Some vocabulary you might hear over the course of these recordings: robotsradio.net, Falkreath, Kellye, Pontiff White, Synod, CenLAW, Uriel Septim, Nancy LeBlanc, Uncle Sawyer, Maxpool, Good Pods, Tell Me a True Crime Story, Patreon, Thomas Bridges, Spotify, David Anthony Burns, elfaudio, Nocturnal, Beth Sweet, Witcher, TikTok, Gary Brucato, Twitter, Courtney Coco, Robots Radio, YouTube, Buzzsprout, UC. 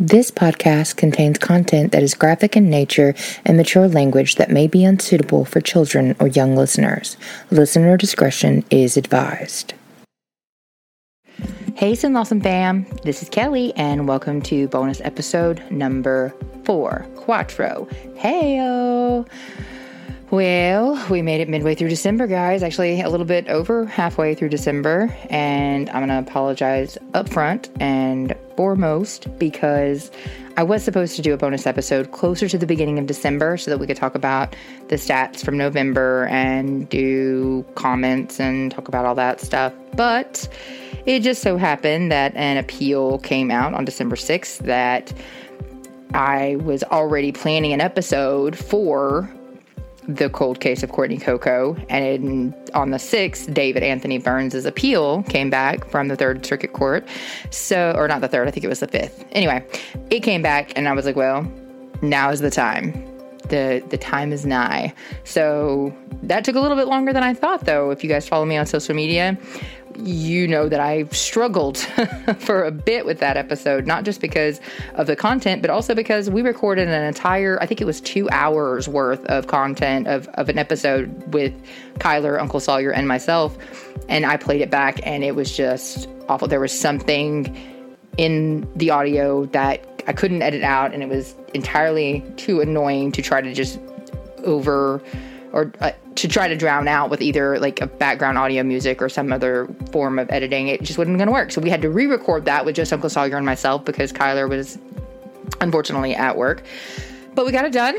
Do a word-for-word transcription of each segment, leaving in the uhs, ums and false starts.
This podcast contains content that is graphic in nature and mature language that may be unsuitable for children or young listeners. Listener discretion is advised. Hey, CenLAW fam, this is Kellye, and welcome to bonus episode number four, Quattro. Heyo! Well, we made it midway through December, guys. Actually, a little bit over halfway through December. And I'm going to apologize up front and foremost because I was supposed to do a bonus episode closer to the beginning of December so that we could talk about the stats from November and do comments and talk about all that stuff. But it just so happened that an appeal came out on December sixth that I was already planning an episode for the cold case of Courtney Coco, and on the sixth, David Anthony Burns' appeal came back from the Third Circuit Court, so, or not the third, I think it was the fifth. Anyway, it came back, and I was like, well, now is the time. The the time is nigh. So that took a little bit longer than I thought, though. If you guys follow me on social media, you know that I struggled for a bit with that episode, not just because of the content, but also because we recorded an entire, I think it was two hours worth of content of, of an episode with Kyler, Uncle Sawyer, and myself. And I played it back and it was just awful. There was something in the audio that I couldn't edit out, and it was entirely too annoying to try to just over or uh, to try to drown out with either like a background audio music or some other form of editing. It just wasn't going to work. So we had to re-record that with just Uncle Sawyer and myself because Kyler was unfortunately at work. But we got it done.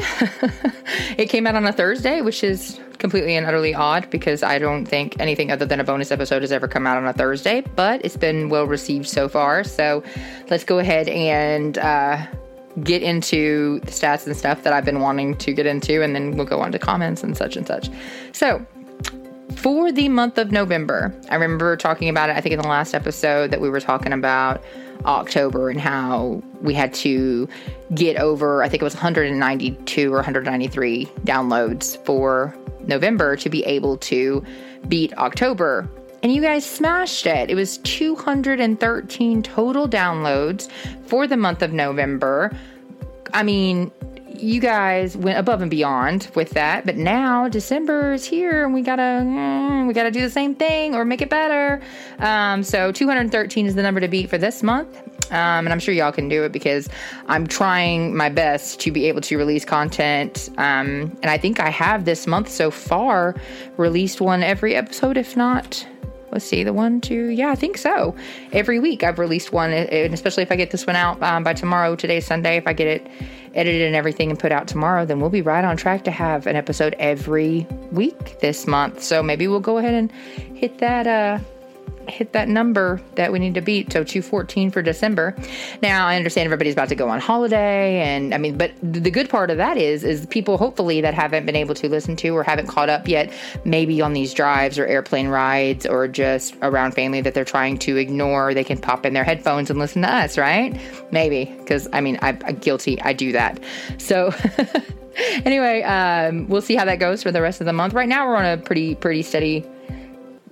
It came out on a Thursday, which is completely and utterly odd because I don't think anything other than a bonus episode has ever come out on a Thursday, but it's been well received so far. So let's go ahead and uh, get into the stats and stuff that I've been wanting to get into, and then we'll go on to comments and such and such. So for the month of November, I remember talking about it, I think in the last episode, that we were talking about October and how we had to get over, I think it was one hundred ninety-two or one hundred ninety-three downloads for November to be able to beat October. And you guys smashed it. It was two hundred thirteen total downloads for the month of November. I mean, you guys went above and beyond with that, but now December is here and we gotta mm, we gotta do the same thing or make it better. Um, so two hundred thirteen is the number to beat for this month, um, and I'm sure y'all can do it because I'm trying my best to be able to release content. Um, and I think I have this month so far released one every episode, if not. Let's see, the one, two, yeah, I think so. Every week I've released one, and especially if I get this one out um, by tomorrow. Today's Sunday. If I get it edited and everything and put out tomorrow, then we'll be right on track to have an episode every week this month. So maybe we'll go ahead and hit that uh, hit that number that we need to beat. So two fourteen for December. Now, I understand everybody's about to go on holiday, and I mean, but the good part of that is, is people hopefully that haven't been able to listen to or haven't caught up yet, maybe on these drives or airplane rides or just around family that they're trying to ignore, they can pop in their headphones and listen to us, right? Maybe, because I mean, I'm guilty. I do that. So anyway, um, we'll see how that goes for the rest of the month. Right now, we're on a pretty, pretty steady,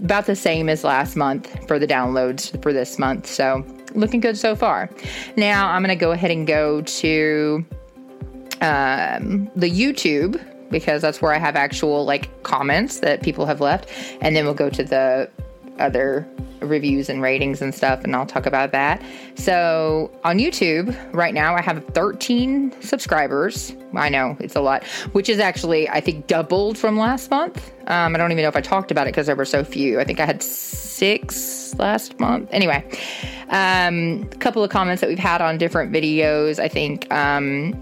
about the same as last month for the downloads for this month. So looking good so far. Now I'm going to go ahead and go to um, the YouTube because that's where I have actual like comments that people have left. And then we'll go to the other reviews and ratings and stuff, and I'll talk about that. So on YouTube right now I have thirteen subscribers. I know it's a lot, which is actually I think doubled from last month. um I don't even know if I talked about it because there were so few. I think I had six last month. Anyway, um a couple of comments that we've had on different videos. I think um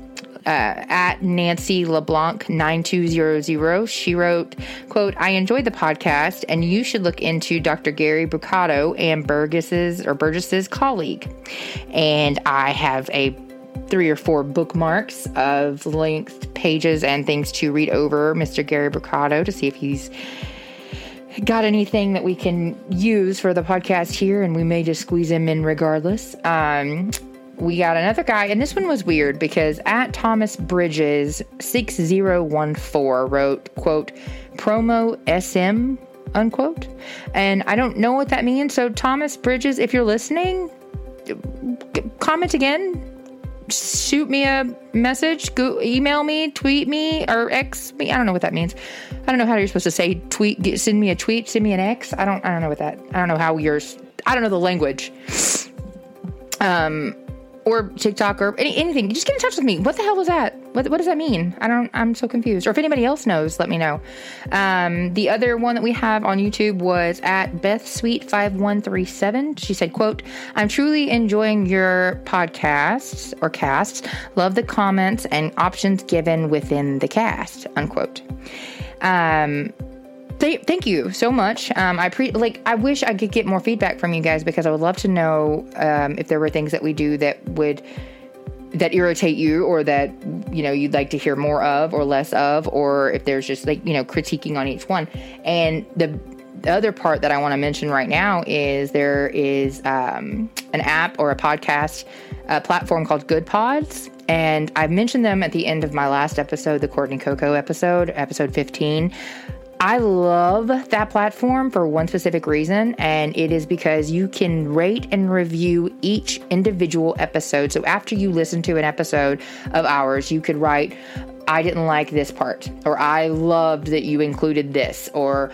Uh, at Nancy LeBlanc nine two zero zero, she wrote, quote, "I enjoyed the podcast and you should look into Doctor Gary Brucato and Burgess's or Burgess's colleague." And I have a three or four bookmarks of links, pages, and things to read over Mister Gary Brucato to see if he's got anything that we can use for the podcast here, and we may just squeeze him in regardless. Um, We got another guy, and this one was weird because at Thomas Bridges six zero one four wrote, quote, "promo S M," unquote. And I don't know what that means. So Thomas Bridges, if you're listening, comment again. shoot me a message, go email me, tweet me, or X me. I don't know what that means. I don't know how you're supposed to say tweet. Get, send me a tweet, send me an X. I don't. I don't know what that. I don't know how yours. I don't know the language. Um, or TikTok or any, anything. Just get in touch with me. What the hell was that? What What does that mean? I don't. I'm so confused. Or if anybody else knows, let me know. Um, the other one that we have on YouTube was at Beth Sweet five one three seven. She said, "Quote: I'm truly enjoying your podcasts or casts. Love the comments and options given within the cast." Unquote. Um. Th- thank you so much. Um, I pre like. I wish I could get more feedback from you guys because I would love to know um, if there were things that we do that would that irritate you, or that you know you'd like to hear more of or less of, or if there's just like you know critiquing on each one. And the, the other part that I want to mention right now is there is um, an app or a podcast uh, platform called Good Pods. And I've mentioned them at the end of my last episode, the Courtney Coco episode, episode fifteen. I love that platform for one specific reason, and it is because you can rate and review each individual episode. So after you listen to an episode of ours, you could write, I didn't like this part, or I loved that you included this, or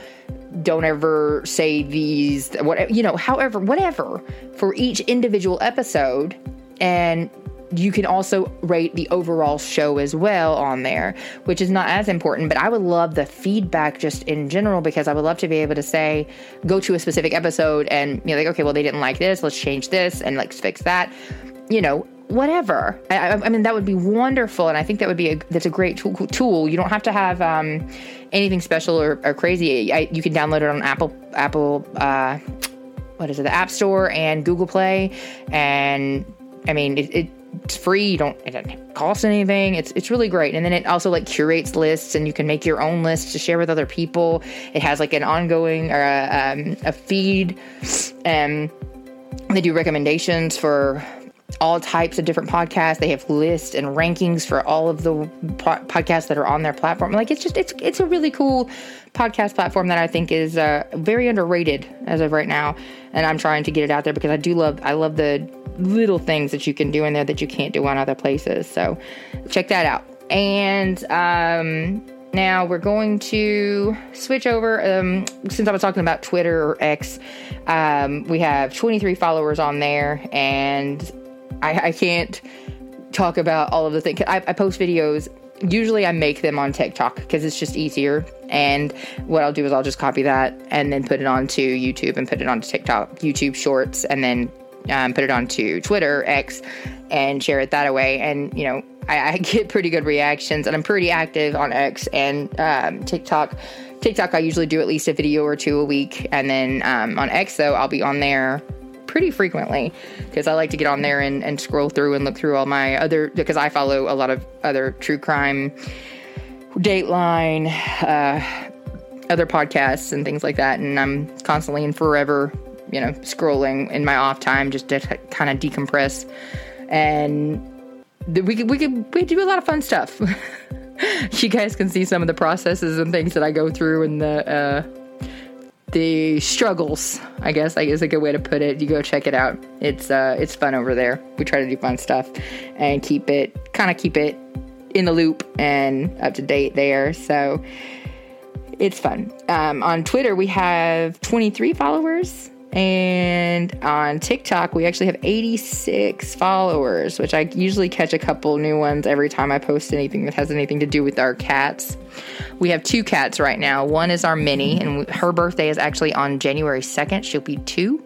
don't ever say these, whatever, you know, however, whatever, for each individual episode. And you can also rate the overall show as well on there, which is not as important, but I would love the feedback just in general, because I would love to be able to say, go to a specific episode and you know, like, okay, well, they didn't like this. Let's change this and let's fix that, you know, whatever. I, I mean, that would be wonderful. And I think that would be a, that's a great tool. tool. You don't have to have um, anything special or, or crazy. I, you can download it on Apple, Apple, uh, what is it? The App Store and Google Play. And I mean, it, it it's free. You don't, it doesn't cost anything. It's, it's really great. And then it also like curates lists, and you can make your own lists to share with other people. It has like an ongoing, or a, um, a feed, and they do recommendations for all types of different podcasts. They have lists and rankings for all of the po- podcasts that are on their platform. Like it's just, it's, it's a really cool podcast platform that I think is uh, very underrated as of right now. And I'm trying to get it out there because I do love, I love the little things that you can do in there that you can't do on other places. So check that out. And um, now we're going to switch over. Um, since I was talking about Twitter or X, um, we have twenty-three followers on there, and I, I can't talk about all of the things. I, I post videos. Usually I make them on TikTok because it's just easier. And what I'll do is I'll just copy that and then put it onto YouTube and put it onto TikTok, YouTube Shorts, and then Um, put it onto Twitter, X, and share it that way. And, you know, I, I get pretty good reactions, and I'm pretty active on X and um, TikTok. TikTok, I usually do at least a video or two a week. And then um, on X, though, I'll be on there pretty frequently because I like to get on there and, and scroll through and look through all my other, because I follow a lot of other true crime, Dateline, uh, other podcasts and things like that. And I'm constantly and forever you know, scrolling in my off time just to t- kind of decompress, and th- we could, we could, we do a lot of fun stuff. You guys can see some of the processes and things that I go through, and the, uh, the struggles, I guess, I guess is a good way to put it. You go check it out. It's, uh, it's fun over there. We try to do fun stuff and keep it, kind of keep it in the loop and up to date there. So it's fun. Um, on Twitter, we have twenty-three followers. And on TikTok, we actually have eighty-six followers, which I usually catch a couple new ones every time I post anything that has anything to do with our cats. We have two cats right now. One is our Minnie, and her birthday is actually on January second. She'll be two.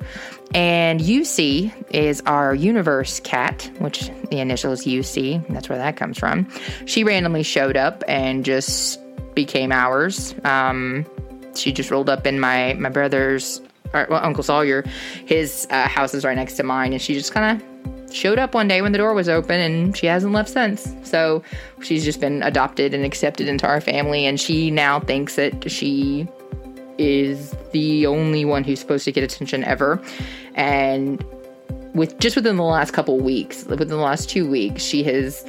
And U C is our universe cat, which the initial is U C. That's where that comes from. She randomly showed up and just became ours. Um, she just rolled up in my, my brother's well, Uncle Sawyer, his uh, house is right next to mine, and she just kind of showed up one day when the door was open, and she hasn't left since. So she's just been adopted and accepted into our family, and she now thinks that she is the only one who's supposed to get attention ever. And with just within the last couple weeks, within the last two weeks, she has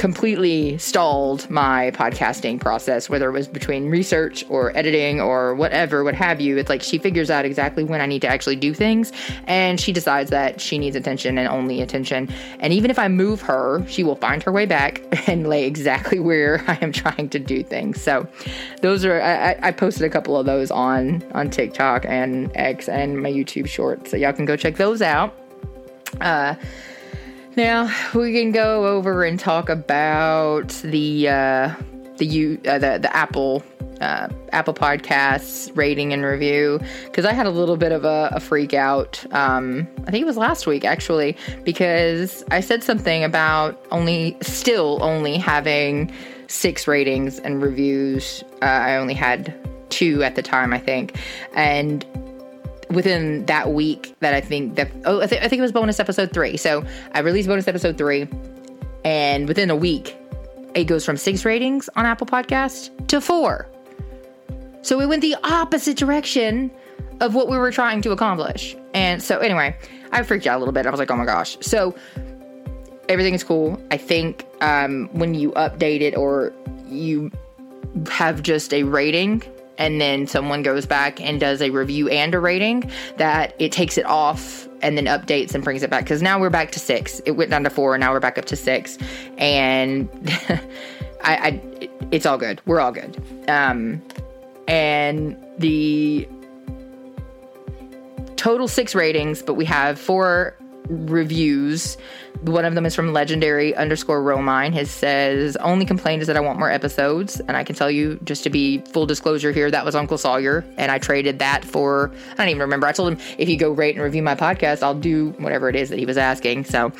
completely stalled my podcasting process, whether it was between research or editing or whatever, what have you. It's like she figures out exactly when I need to actually do things, and she decides that she needs attention and only attention. And even if I move her, she will find her way back and lay exactly where I am trying to do things. So those are, I, I posted a couple of those on, on TikTok and X and my YouTube shorts. So y'all can go check those out. Uh, Now we can go over and talk about the uh, the you uh, the the Apple uh, Apple Podcasts rating and review, because I had a little bit of a, a freak out. Um, I think it was last week actually, because I said something about only still only having six ratings and reviews. Uh, I only had two at the time, I think, and. Within that week that I think that, oh, I, th- I think it was bonus episode three. So I released bonus episode three, and within a week, it goes from six ratings on Apple Podcasts to four. So we went the opposite direction of what we were trying to accomplish. And so anyway, I freaked out a little bit. I was like, oh my gosh. So everything is cool. I think um, when you update it or you have just a rating, and then someone goes back and does a review and a rating, that it takes it off and then updates and brings it back. Because now we're back to six. It went down to four, and now we're back up to six. And I, I, it's all good. We're all good. Um, and the total six ratings, but we have four reviews. One of them is from legendary underscore Romine. His says, only complaint is that I want more episodes. And I can tell you, just to be full disclosure here, that was Uncle Sawyer. And I traded that for, I don't even remember. I told him, if you go rate and review my podcast, I'll do whatever it is that he was asking. So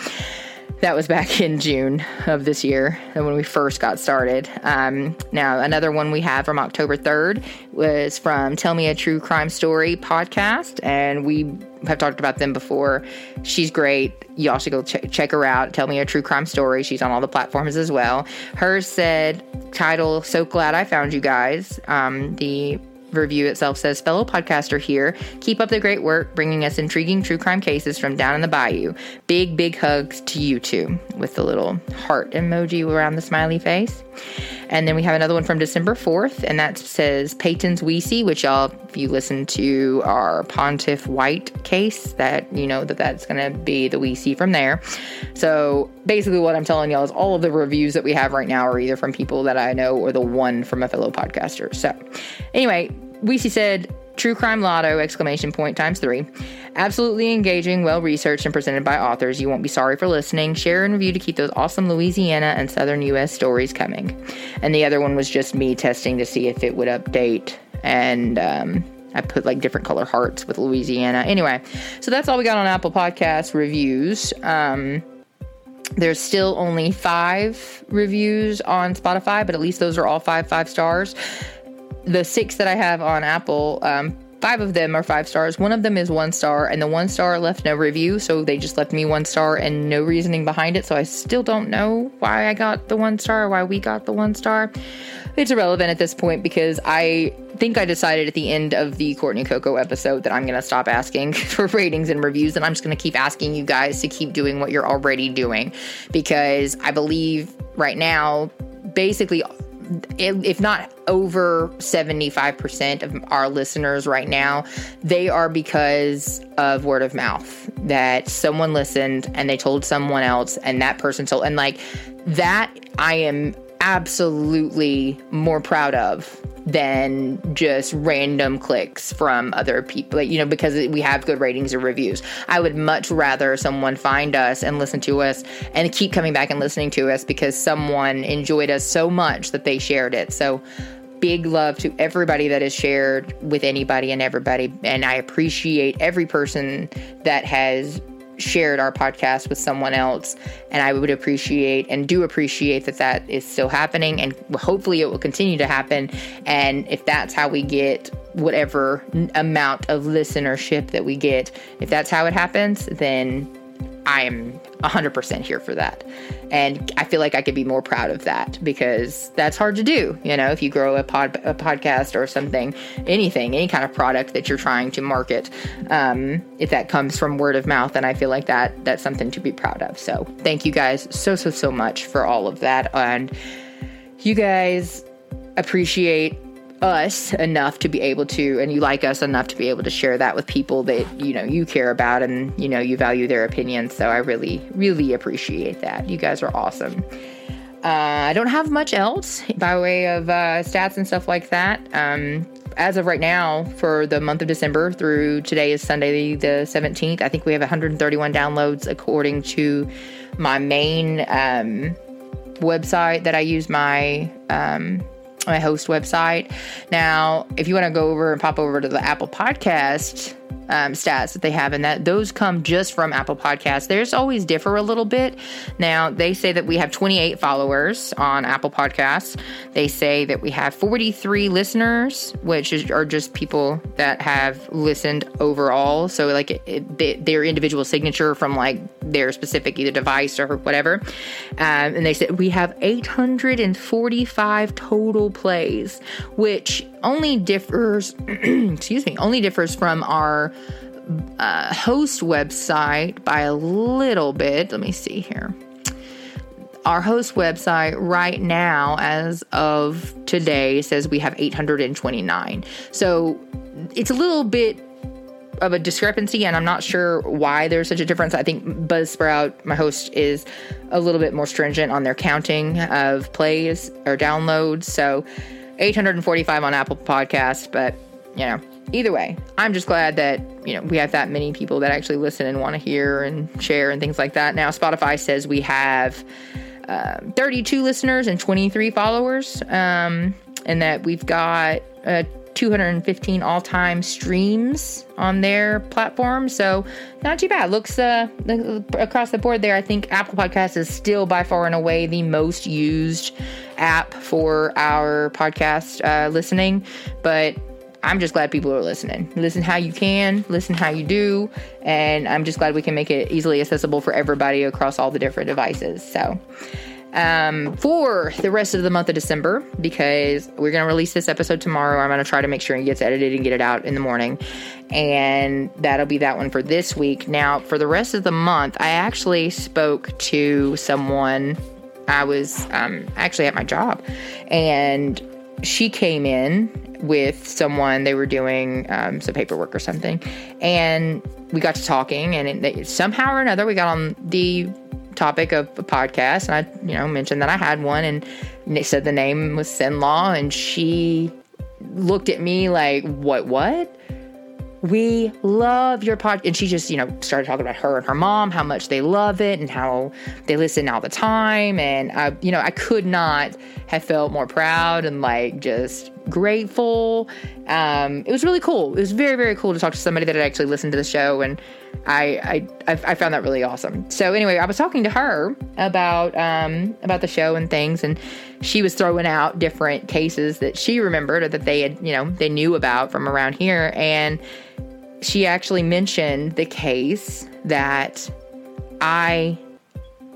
that was back in June of this year when we first got started. Um, now, another one we have from October third was from Tell Me a True Crime Story podcast. And we have talked about them before. She's great. Y'all should go ch- check her out. Tell Me a True Crime Story. She's on all the platforms as well. Hers said, title, so glad I found you guys. Um, the review itself says, fellow podcaster here, keep up the great work bringing us intriguing true crime cases from down in the bayou. Big big hugs to you two, with the little heart emoji around the smiley face. And then we have another one from December fourth, and that says Peyton's U C, which y'all, if you listen to our Pontiff White case, that you know that that's going to be the U C from there. So basically what I'm telling y'all is all of the reviews that we have right now are either from people that I know or the one from a fellow podcaster. So anyway, U C said, true crime lotto, exclamation point, times three. Absolutely engaging, well-researched, and presented by authors. You won't be sorry for listening. Share and review to keep those awesome Louisiana and Southern U S stories coming. And the other one was just me testing to see if it would update. And um, I put, like, different color hearts with Louisiana. Anyway, so that's all we got on Apple Podcast reviews. Um, there's still only five reviews on Spotify, but at least those are all five, five stars. The six that I have on Apple, um, five of them are five stars. One of them is one star, and the one star left no review. So they just left me one star and no reasoning behind it. So I still don't know why I got the one star, or why we got the one star. It's irrelevant at this point, because I think I decided at the end of the Courtney Coco episode that I'm going to stop asking for ratings and reviews. And I'm just going to keep asking you guys to keep doing what you're already doing, because I believe right now, basically, if not over seventy-five percent of our listeners right now, they are because of word of mouth, that someone listened and they told someone else and that person told, and like that I am absolutely more proud of than just random clicks from other people, like, you know, because we have good ratings and reviews. I would much rather someone find us and listen to us and keep coming back and listening to us because someone enjoyed us so much that they shared it. So big love to everybody that is shared with anybody and everybody. And I appreciate every person that has shared our podcast with someone else, and I would appreciate and do appreciate that that is still happening, and hopefully it will continue to happen. And if that's how we get whatever amount of listenership that we get, if that's how it happens, then I'm one hundred percent here for that. And I feel like I could be more proud of that, because that's hard to do. You know, if you grow a, pod, a podcast or something, anything, any kind of product that you're trying to market, um, if that comes from word of mouth, then I feel like that that's something to be proud of. So thank you guys so, so, so much for all of that. And you guys appreciate us enough to be able to, and you like us enough to be able to share that with people that, you know, you care about and, you know, you value their opinions. So I really, really appreciate that. You guys are awesome. Uh, I don't have much else by way of uh, stats and stuff like that. Um, as of right now, for the month of December through today is Sunday the seventeenth, I think we have one hundred thirty-one downloads according to my main um, website that I use, my um my host website. Now, if you want to go over and pop over to the Apple Podcast um, stats that they have, and that those come just from Apple Podcasts, there's always differ a little bit. Now, they say that we have twenty-eight followers on Apple Podcasts. They say that we have forty-three listeners, which is, are just people that have listened overall. So like it, it, their individual signature from like their specific either device or whatever. Um, and they said we have eight hundred forty-five total plays, which only differs, excuse me, only differs from our uh, host website by a little bit. Let me see here. Our host website right now, as of today, says we have eight hundred twenty-nine. So it's a little bit of a discrepancy, and I'm not sure why there's such a difference. I think Buzzsprout, my host, is a little bit more stringent on their counting of plays or downloads. So eight hundred forty-five on Apple Podcasts, but you know, either way, I'm just glad that, you know, we have that many people that actually listen and want to hear and share and things like that. Now, Spotify says we have uh, thirty-two listeners and twenty-three followers, um, and that we've got uh, two hundred fifteen all-time streams on their platform. So not too bad. Looks uh, across the board there. I think Apple Podcasts is still by far and away the most used app for our podcast uh, listening, but I'm just glad people are listening. Listen how you can, listen how you do, and I'm just glad we can make it easily accessible for everybody across all the different devices. So um, for the rest of the month of December, because we're going to release this episode tomorrow, I'm going to try to make sure it gets edited and get it out in the morning. And that'll be that one for this week. Now, for the rest of the month, I actually spoke to someone. I was um, actually at my job, and she came in with someone. They were doing um, some paperwork or something, and we got to talking, and it, somehow or another we got on the topic of a podcast, and I you know mentioned that I had one, and they said the name was CenLAW, and she looked at me like, what what we love your podcast. And she just, you know, started talking about her and her mom, how much they love it and how they listen all the time. And I, you know, I could not have felt more proud and like just grateful. Um, it was really cool. It was very, very cool to talk to somebody that had actually listened to the show. And I, I, I found that really awesome. So anyway, I was talking to her about, um, about the show and things, and she was throwing out different cases that she remembered or that they had, you know, they knew about from around here. And she actually mentioned the case that I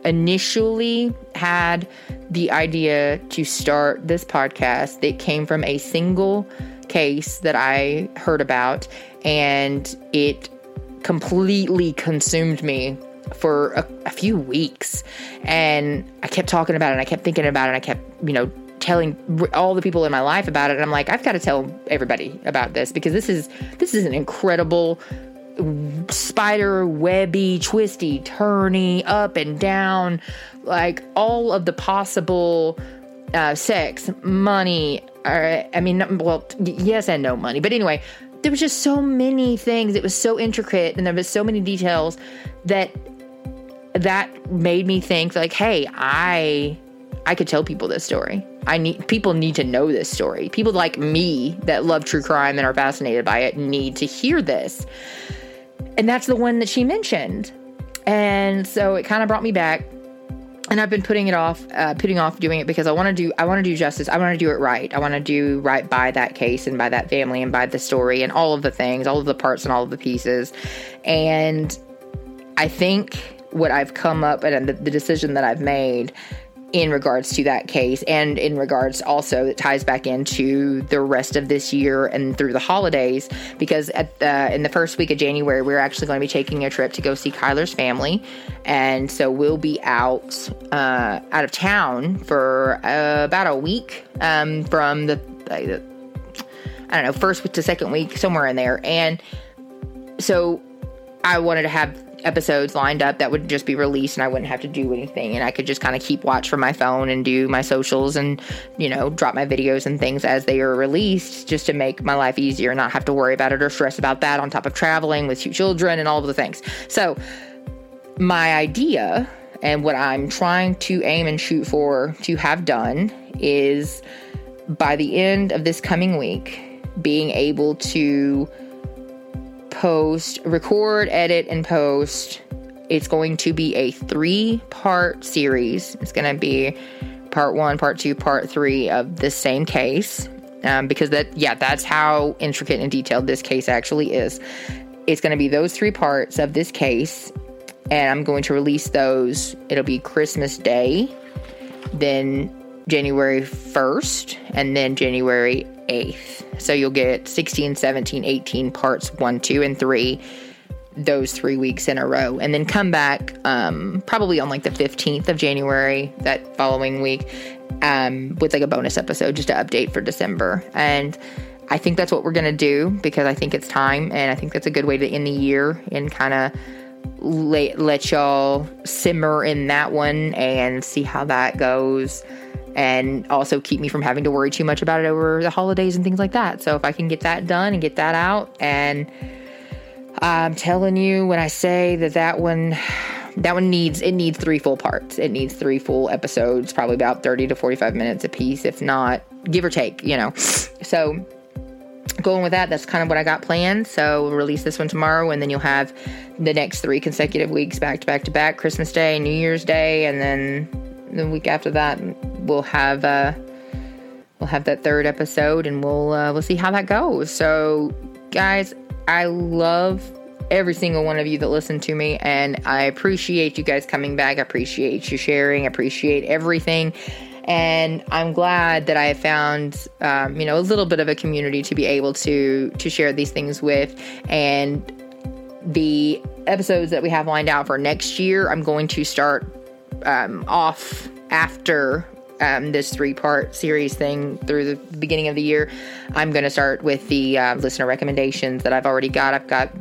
initially had the idea to start this podcast that came from a single case that I heard about, and it completely consumed me for a, a few weeks. And I kept talking about it, and I kept thinking about it, and I kept, you know, telling all the people in my life about it. And I'm like, I've got to tell everybody about this, because this is, this is an incredible spider webby, twisty, turny, up and down, like all of the possible uh, sex, money. Or, I mean, well, yes and no money, but anyway, there was just so many things. It was so intricate, and there was so many details that that made me think like, hey, I, I could tell people this story. I need, people need to know this story. People like me that love true crime and are fascinated by it need to hear this. And that's the one that she mentioned. And so it kind of brought me back. And I've been putting it off, uh, putting off doing it, because I want to do, I want to do justice. I want to do it right. I want to do right by that case and by that family and by the story and all of the things, all of the parts and all of the pieces. And I think what I've come up and the, the decision that I've made in regards to that case, and in regards also it ties back into the rest of this year and through the holidays, because at the, in the first week of January, we're actually going to be taking a trip to go see Kyler's family. And so we'll be out, uh, out of town for uh, about a week, um, from the, uh, I don't know, first week to second week, somewhere in there. And so I wanted to have episodes lined up that would just be released, and I wouldn't have to do anything, and I could just kind of keep watch from my phone and do my socials and, you know, drop my videos and things as they are released, just to make my life easier and not have to worry about it or stress about that on top of traveling with two children and all of the things. So my idea and what I'm trying to aim and shoot for to have done is by the end of this coming week being able to post, record, edit, and post. It's going to be a three-part series. It's going to be part one, part two, part three of the same case, um, because that, yeah, that's how intricate and detailed this case actually is. It's going to be those three parts of this case, and I'm going to release those. It'll be Christmas Day, then January first, and then January eighth. So you'll get sixteen, seventeen, eighteen parts one, two, and three those three weeks in a row, and then come back um probably on like the fifteenth of January that following week um with like a bonus episode just to update for December. And I think that's what we're gonna do, because I think it's time, and I think that's a good way to end the year and kind of let, let y'all simmer in that one and see how that goes. And also keep me from having to worry too much about it over the holidays and things like that. So if I can get that done and get that out, and I'm telling you, when I say that that one, that one needs, it needs three full parts. It needs three full episodes, probably about thirty to forty-five minutes a piece, if not, give or take, you know. So going with that, that's kind of what I got planned. So we'll release this one tomorrow, and then you'll have the next three consecutive weeks back to back to back, Christmas Day, New Year's Day, and then the week after that we'll have uh we'll have that third episode, and we'll uh, we'll see how that goes. So guys, I love every single one of you that listen to me, and I appreciate you guys coming back. I appreciate you sharing. I appreciate everything, and I'm glad that I have found um you know, a little bit of a community to be able to to share these things with. And the episodes that we have lined out for next year, I'm going to start um off after um this three-part series thing through the beginning of the year. I'm gonna start with the uh, listener recommendations that I've already got. I've got,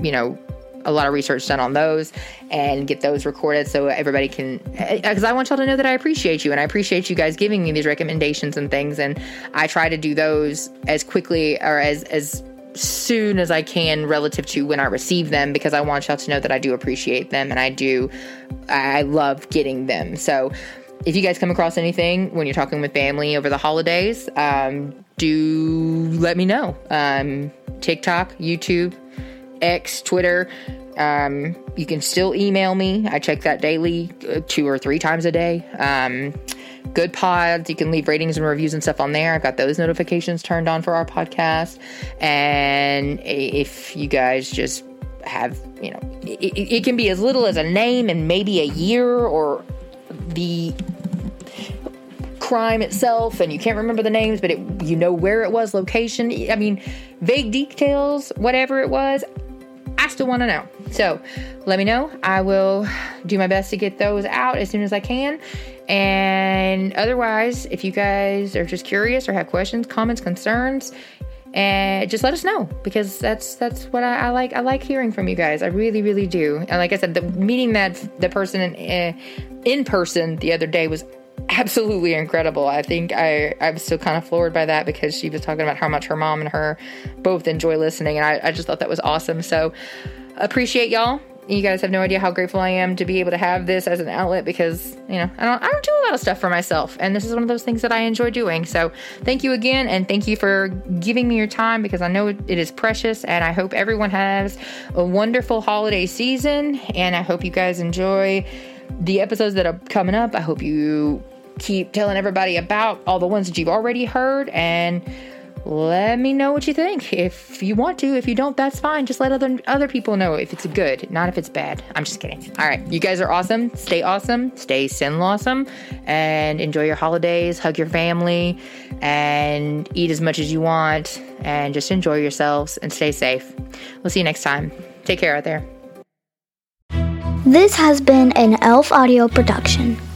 you know, a lot of research done on those, and get those recorded so everybody can, because I want y'all to know that I appreciate you, and I appreciate you guys giving me these recommendations and things, and I try to do those as quickly or as as soon as I can relative to when I receive them, because I want y'all to know that I do appreciate them, and I do I love getting them. So if you guys come across anything when you're talking with family over the holidays, um do let me know. um TikTok, YouTube, X, Twitter. Um you can still email me. I check that daily, uh, two or three times a day. um Good Pods, you can leave ratings and reviews and stuff on there. I've got those notifications turned on for our podcast. And if you guys just have, you know, it, it can be as little as a name and maybe a year or the crime itself, and you can't remember the names, but it, you know, where it was, location, I mean, vague details, whatever it was, I still want to know. So let me know. I will do my best to get those out as soon as I can. And otherwise, if you guys are just curious or have questions, comments, concerns, and uh, just let us know, because that's that's what I, I like. I like hearing from you guys. I really, really do. And like I said, the meeting that the person in, uh, in person the other day was absolutely incredible. I think I I was still kind of floored by that, because she was talking about how much her mom and her both enjoy listening, and I, I just thought that was awesome. So appreciate y'all. You guys have no idea how grateful I am to be able to have this as an outlet, because, you know, I don't I don't do a lot of stuff for myself, and this is one of those things that I enjoy doing. So thank you again, and thank you for giving me your time, because I know it, it is precious, and I hope everyone has a wonderful holiday season, and I hope you guys enjoy the episodes that are coming up. I hope you keep telling everybody about all the ones that you've already heard, and let me know what you think. If you want to, if you don't, that's fine. Just let other other people know if it's good, not if it's bad. I'm just kidding. All right. You guys are awesome. Stay awesome. Stay CenLAW-some. And enjoy your holidays. Hug your family. And eat as much as you want. And just enjoy yourselves. And stay safe. We'll see you next time. Take care out there. This has been an Elf Audio production.